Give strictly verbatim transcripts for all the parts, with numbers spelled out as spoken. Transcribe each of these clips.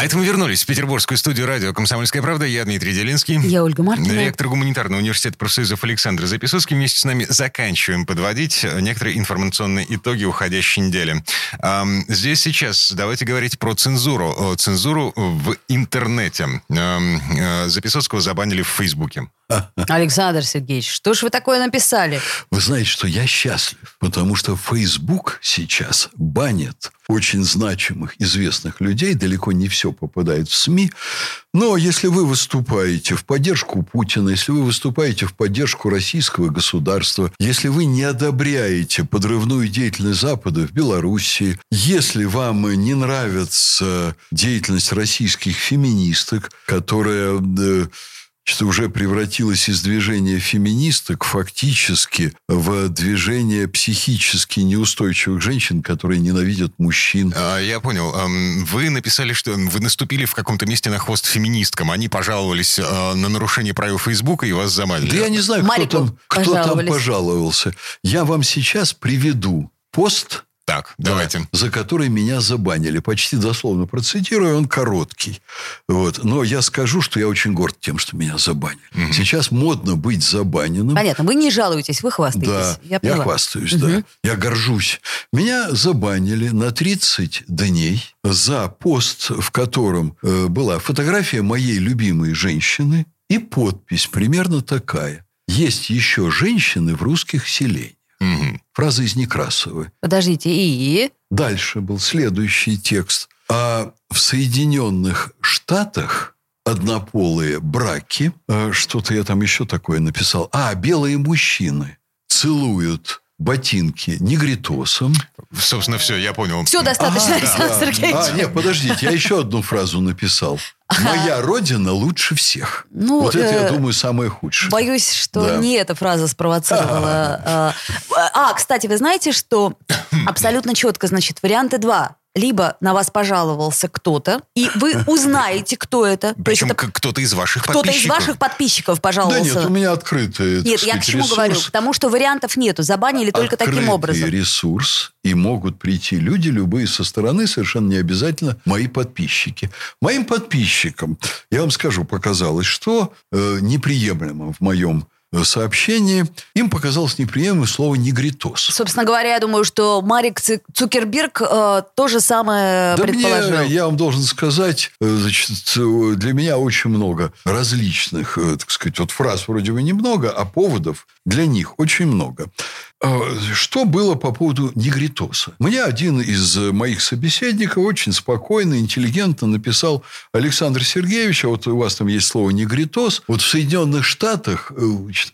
А это мы вернулись в петербургскую студию радио «Комсомольская правда». Я Дмитрий Делинский. Я Ольга Маркина. Ректор Гуманитарного университета профсоюзов Александр Запесоцкий. Вместе с нами заканчиваем подводить некоторые информационные итоги уходящей недели. Здесь сейчас давайте говорить про цензуру. Цензуру в интернете. Запесоцкого забанили в Фейсбуке. Александр Сергеевич, что ж вы такое написали? Вы знаете, что я счастлив, потому что Фейсбук сейчас банит очень значимых, известных людей. Далеко не все попадает в СМИ. Но если вы выступаете в поддержку Путина, если вы выступаете в поддержку российского государства, если вы не одобряете подрывную деятельность Запада в Белоруссии, если вам не нравится деятельность российских феминисток, которая... что уже превратилось из движения феминисток фактически в движение психически неустойчивых женщин, которые ненавидят мужчин. А, я понял. Вы написали, что вы наступили в каком-то месте на хвост феминисткам. Они пожаловались на нарушение правил Фейсбука и вас заманили. Да я не знаю, кто там, кто там пожаловался. Я вам сейчас приведу пост... Так, давайте. Да, за который меня забанили. Почти дословно процитирую, он короткий. Вот. Но я скажу, что я очень горд тем, что меня забанили. Угу. Сейчас модно быть забаненным. Понятно, вы не жалуетесь, вы хвастаетесь. Да, я, я хвастаюсь, угу. да. Я горжусь. Меня забанили на тридцать дней за пост, в котором э, была фотография моей любимой женщины и подпись примерно такая. Есть еще женщины в русских селениях. Угу. Фраза из Некрасовой. Подождите, и... Дальше был следующий текст. А в Соединенных Штатах однополые браки... Что-то я там еще такое написал. А, белые мужчины целуют ботинки негритосом. Собственно, все, я понял. Все достаточно, ага, Александр да. Сергеевич. А, нет, подождите, я еще одну фразу написал. Моя родина лучше всех. Ну, вот это, э, я думаю, самое худшее. Боюсь, что да. не эта фраза спровоцировала. А, кстати, вы знаете, что абсолютно четко, значит, варианты два. Либо на вас пожаловался кто-то, и вы узнаете, кто это. Причем это... кто-то из ваших кто-то подписчиков. Кто-то из ваших подписчиков пожаловался. Да нет, у меня открытый, Нет, я к чему ресурс. говорю? Потому что вариантов нету. Забанили открытый только таким образом. Открытый ресурс, и могут прийти люди любые со стороны, совершенно не обязательно мои подписчики. Моим подписчикам, я вам скажу, показалось, что э, неприемлемо в моем сообщении, им показалось неприемлемым слово «негритос». Собственно говоря, я думаю, что Марк Цукерберг э, то же самое да предположил. Мне, я вам должен сказать, значит, для меня очень много различных, так сказать, вот фраз вроде бы немного, а поводов для них очень много. Что было по поводу негритоса? Мне один из моих собеседников очень спокойно, интеллигентно написал: Александр Сергеевич, а вот у вас там есть слово «негритос». Вот в Соединенных Штатах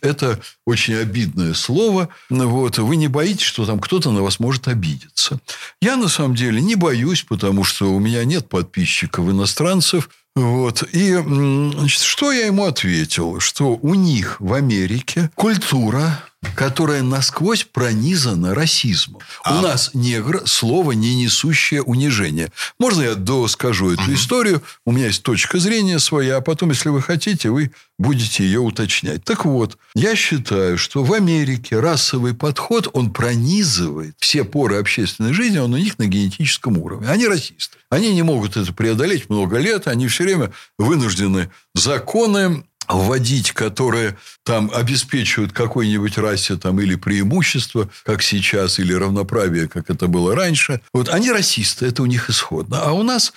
это очень обидное слово. Вот, вы не боитесь, что там кто-то на вас может обидеться? Я, на самом деле, не боюсь, потому что у меня нет подписчиков иностранцев. Вот. И, значит, что я ему ответил? Что у них в Америке культура, которая насквозь пронизана расизмом. А. У нас негр – слово, не несущее унижение. Можно я доскажу эту угу. историю? У меня есть точка зрения своя, а потом, если вы хотите, вы будете ее уточнять. Так вот, я считаю, что в Америке расовый подход, он пронизывает все поры общественной жизни, он у них на генетическом уровне. Они расисты. Они не могут это преодолеть много лет, они все время вынуждены законы вводить, которые там обеспечивают какой-нибудь расе там, или преимущество, как сейчас, или равноправие, как это было раньше. Вот они расисты, это у них исходно. А у нас,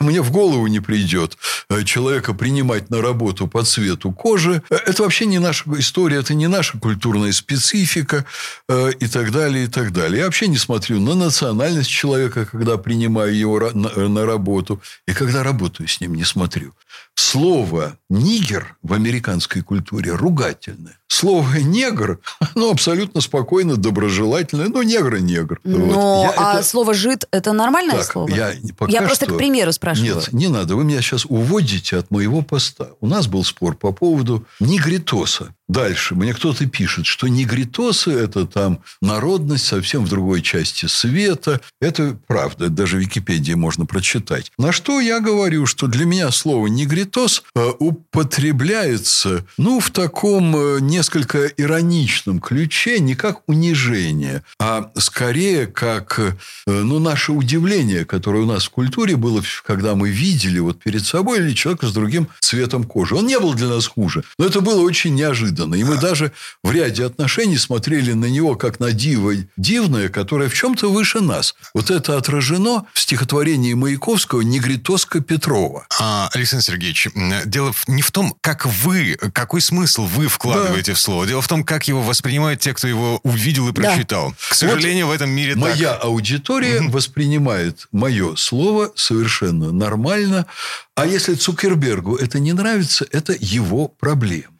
мне в голову не придет человека принимать на работу по цвету кожи. Это вообще не наша история, это не наша культурная специфика и так далее, и так далее. Я вообще не смотрю на национальность человека, когда принимаю его на работу, и когда работаю с ним, не смотрю. Слово «нигер» в американской культуре ругательное. слово «негр», оно абсолютно спокойно, доброжелательное. Ну, негр-негр. Но, вот. А это... слово «жид» – это нормальное так, слово? Я, я просто что... к примеру спрашиваю. Нет, не надо. Вы меня сейчас уводите от моего поста. У нас был спор по поводу негритоса. Дальше мне кто-то пишет, что негритосы – это там народность совсем в другой части света. Это правда. Даже в Википедии можно прочитать. На что я говорю, что для меня слово «негритос» употребляется, ну, в таком несколько ироничном ключе, не как унижение, а скорее как, ну, наше удивление, которое у нас в культуре было, когда мы видели вот перед собой или человека с другим цветом кожи. Он не был для нас хуже, но это было очень неожиданно. И мы даже в ряде отношений смотрели на него как на диво дивное, которое в чем-то выше нас. Вот это отражено в стихотворении Маяковского «Негритоска Петрова». А, Александр Сергеевич, дело не в том, как вы, какой смысл вы вкладываете да. в слово. Дело в том, как его воспринимают те, кто его увидел и прочитал. Да. К сожалению, вот в этом мире моя так. Моя аудитория mm-hmm. воспринимает мое слово совершенно нормально. А если Цукербергу это не нравится, это его проблема.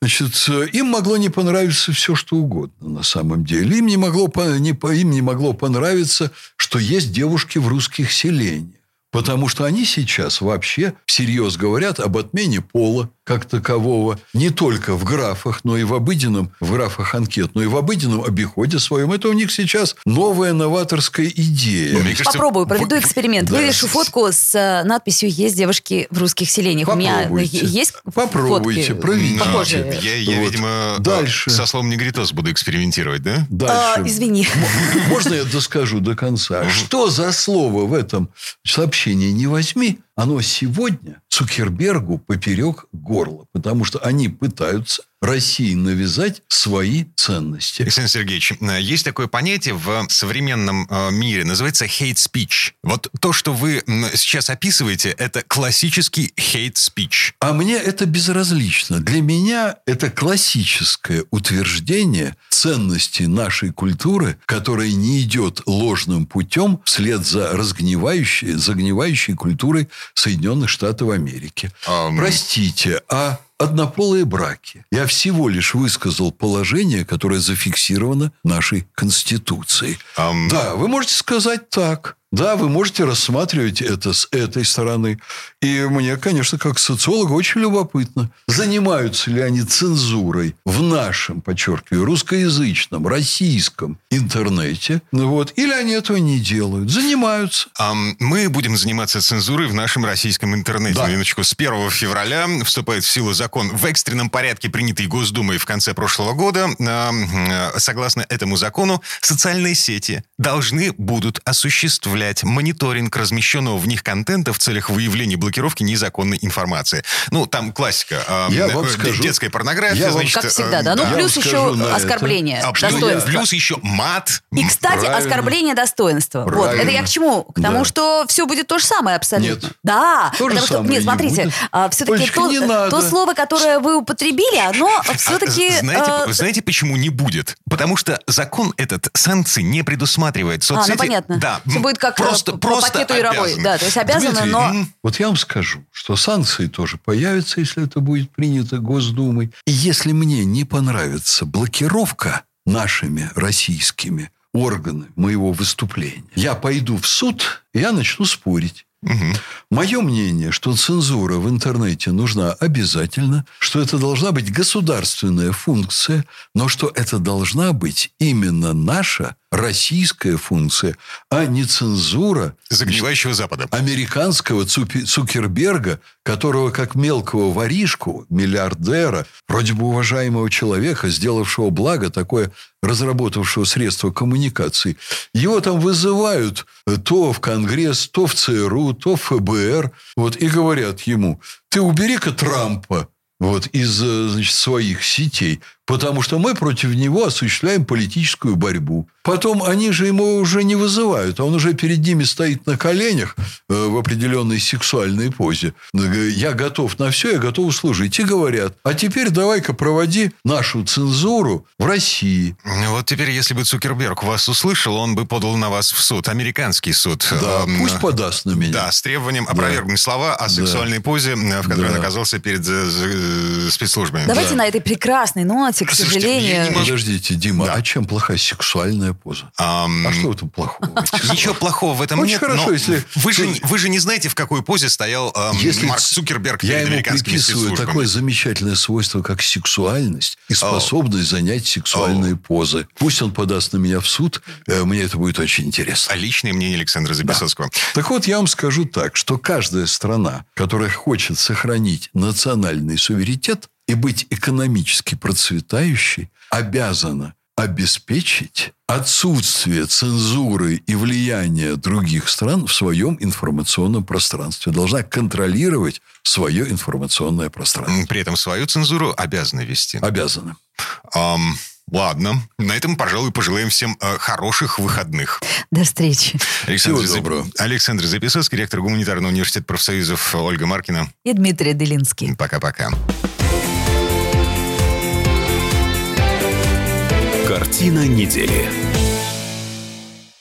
Значит, им могло не понравиться все, что угодно на самом деле. Им не могло, им не могло понравиться, что есть девушки в русских селениях. Потому что они сейчас вообще всерьез говорят об отмене пола как такового не только в графах, но и в обыденном, в графах анкет, но и в обыденном обиходе своем. Это у них сейчас новая новаторская идея. Ну, кажется, попробую, проведу вы... эксперимент. Да. Вывешу фотку с надписью «Есть девушки в русских селениях». Попробуйте. У меня есть Попробуйте, фотки проведите. Похожие. Я, я вот. видимо, Дальше. со словом «негритос» буду экспериментировать, да? Дальше. А, извини. Можно я доскажу до конца? Что за слово в этом сообщении? Общение не возьми, оно сегодня Цукербергу поперек горла, потому что они пытаются России навязать свои ценности. Александр Сергеевич, есть такое понятие в современном мире, называется hate speech. Вот то, что вы сейчас описываете, это классический hate speech. А мне это безразлично. Для меня это классическое утверждение ценностей нашей культуры, которая не идет ложным путем вслед за разгнивающей, загнивающей культурой Соединенных Штатов Америки. Um... Простите, а... однополые браки. Я всего лишь высказал положение, которое зафиксировано нашей Конституцией. Um... Да, вы можете сказать так. Да, вы можете рассматривать это с этой стороны. И мне, конечно, как социологу очень любопытно, занимаются ли они цензурой в нашем, подчеркиваю, русскоязычном, российском интернете. Вот, или они этого не делают. Занимаются. А мы будем заниматься цензурой в нашем российском интернете. Да. Минуточку. С первого февраля вступает в силу закон в экстренном порядке, принятый Госдумой в конце прошлого года. Согласно этому закону, социальные сети должны будут осуществлять мониторинг размещенного в них контента в целях выявления и блокировки незаконной информации. Ну, там классика. Я э, вам скажу, детская порнография. Я значит, вам, как всегда, э, да. Ну, да. плюс еще оскорбление, это. достоинство. Плюс еще мат. И, кстати, Правильно. оскорбление достоинства. Вот. Это я к чему? К тому, да. что все будет то же самое абсолютно. Нет. Да. То потому что, нет, смотрите, а, все-таки то, то слово, которое вы употребили, оно все-таки... А, знаете, а... знаете, почему не будет? Потому что закон этот санкций не предусматривает. Соцсети... А, ну, понятно. Да. Все будет как просто, по просто пакету Яровой. Да, то есть обязаны, Дмитрий, но... Вот я вам скажу, что санкции тоже появятся, если это будет принято Госдумой. И если мне не понравится блокировка нашими российскими органами моего выступления, я пойду в суд, и я начну спорить. Угу. Мое мнение, что цензура в интернете нужна обязательно, что это должна быть государственная функция, но что это должна быть именно наша российская функция, а не цензура загнивающего Запада. Американского Цукерберга, которого как мелкого воришку, миллиардера, вроде бы уважаемого человека, сделавшего благо, такое разработавшего средства коммуникации. Его там вызывают то в Конгресс, то в ЦРУ, то в ФБР. Вот, и говорят ему, ты убери-ка Трампа вот, из, значит, своих сетей, потому что мы против него осуществляем политическую борьбу. Потом они же ему уже не вызывают, а он уже перед ними стоит на коленях в определенной сексуальной позе. Я готов на все, я готов служить. И говорят, а теперь давай-ка проводи нашу цензуру в России. Вот теперь, если бы Цукерберг вас услышал, он бы подал на вас в суд, американский суд. Да, эм, пусть подаст на меня. Да, с требованием опровергнуть да. слова о сексуальной да. позе, в которой да. он оказался перед э, э, спецслужбами. Давайте да. на этой прекрасной ноте знаете, к Слушайте, сожалению... Не... Подождите, Дима, да. а чем плохая сексуальная поза? Ам... А что в этом плохого? Ничего плохого в этом нет, но вы же не знаете, в какой позе стоял Марк Цукерберг перед американскими спецслужбами. Я ему приписываю такое замечательное свойство, как сексуальность и способность занять сексуальные позы. Пусть он подаст на меня в суд, мне это будет очень интересно. А личное мнение Александра Запесоцкого. Так вот, я вам скажу так, что каждая страна, которая хочет сохранить национальный суверенитет и быть экономически процветающей, обязана обеспечить отсутствие цензуры и влияния других стран в своем информационном пространстве. Должна контролировать свое информационное пространство. При этом свою цензуру обязана вести. Обязана. Um... Ладно. На этом, пожалуй, пожелаем всем э, хороших выходных. До встречи. Александр, Всего доброго. Александр Запесоцкий, ректор Гуманитарного университета профсоюзов, Ольга Маркина. И Дмитрий Делинский. Пока-пока. Картина недели.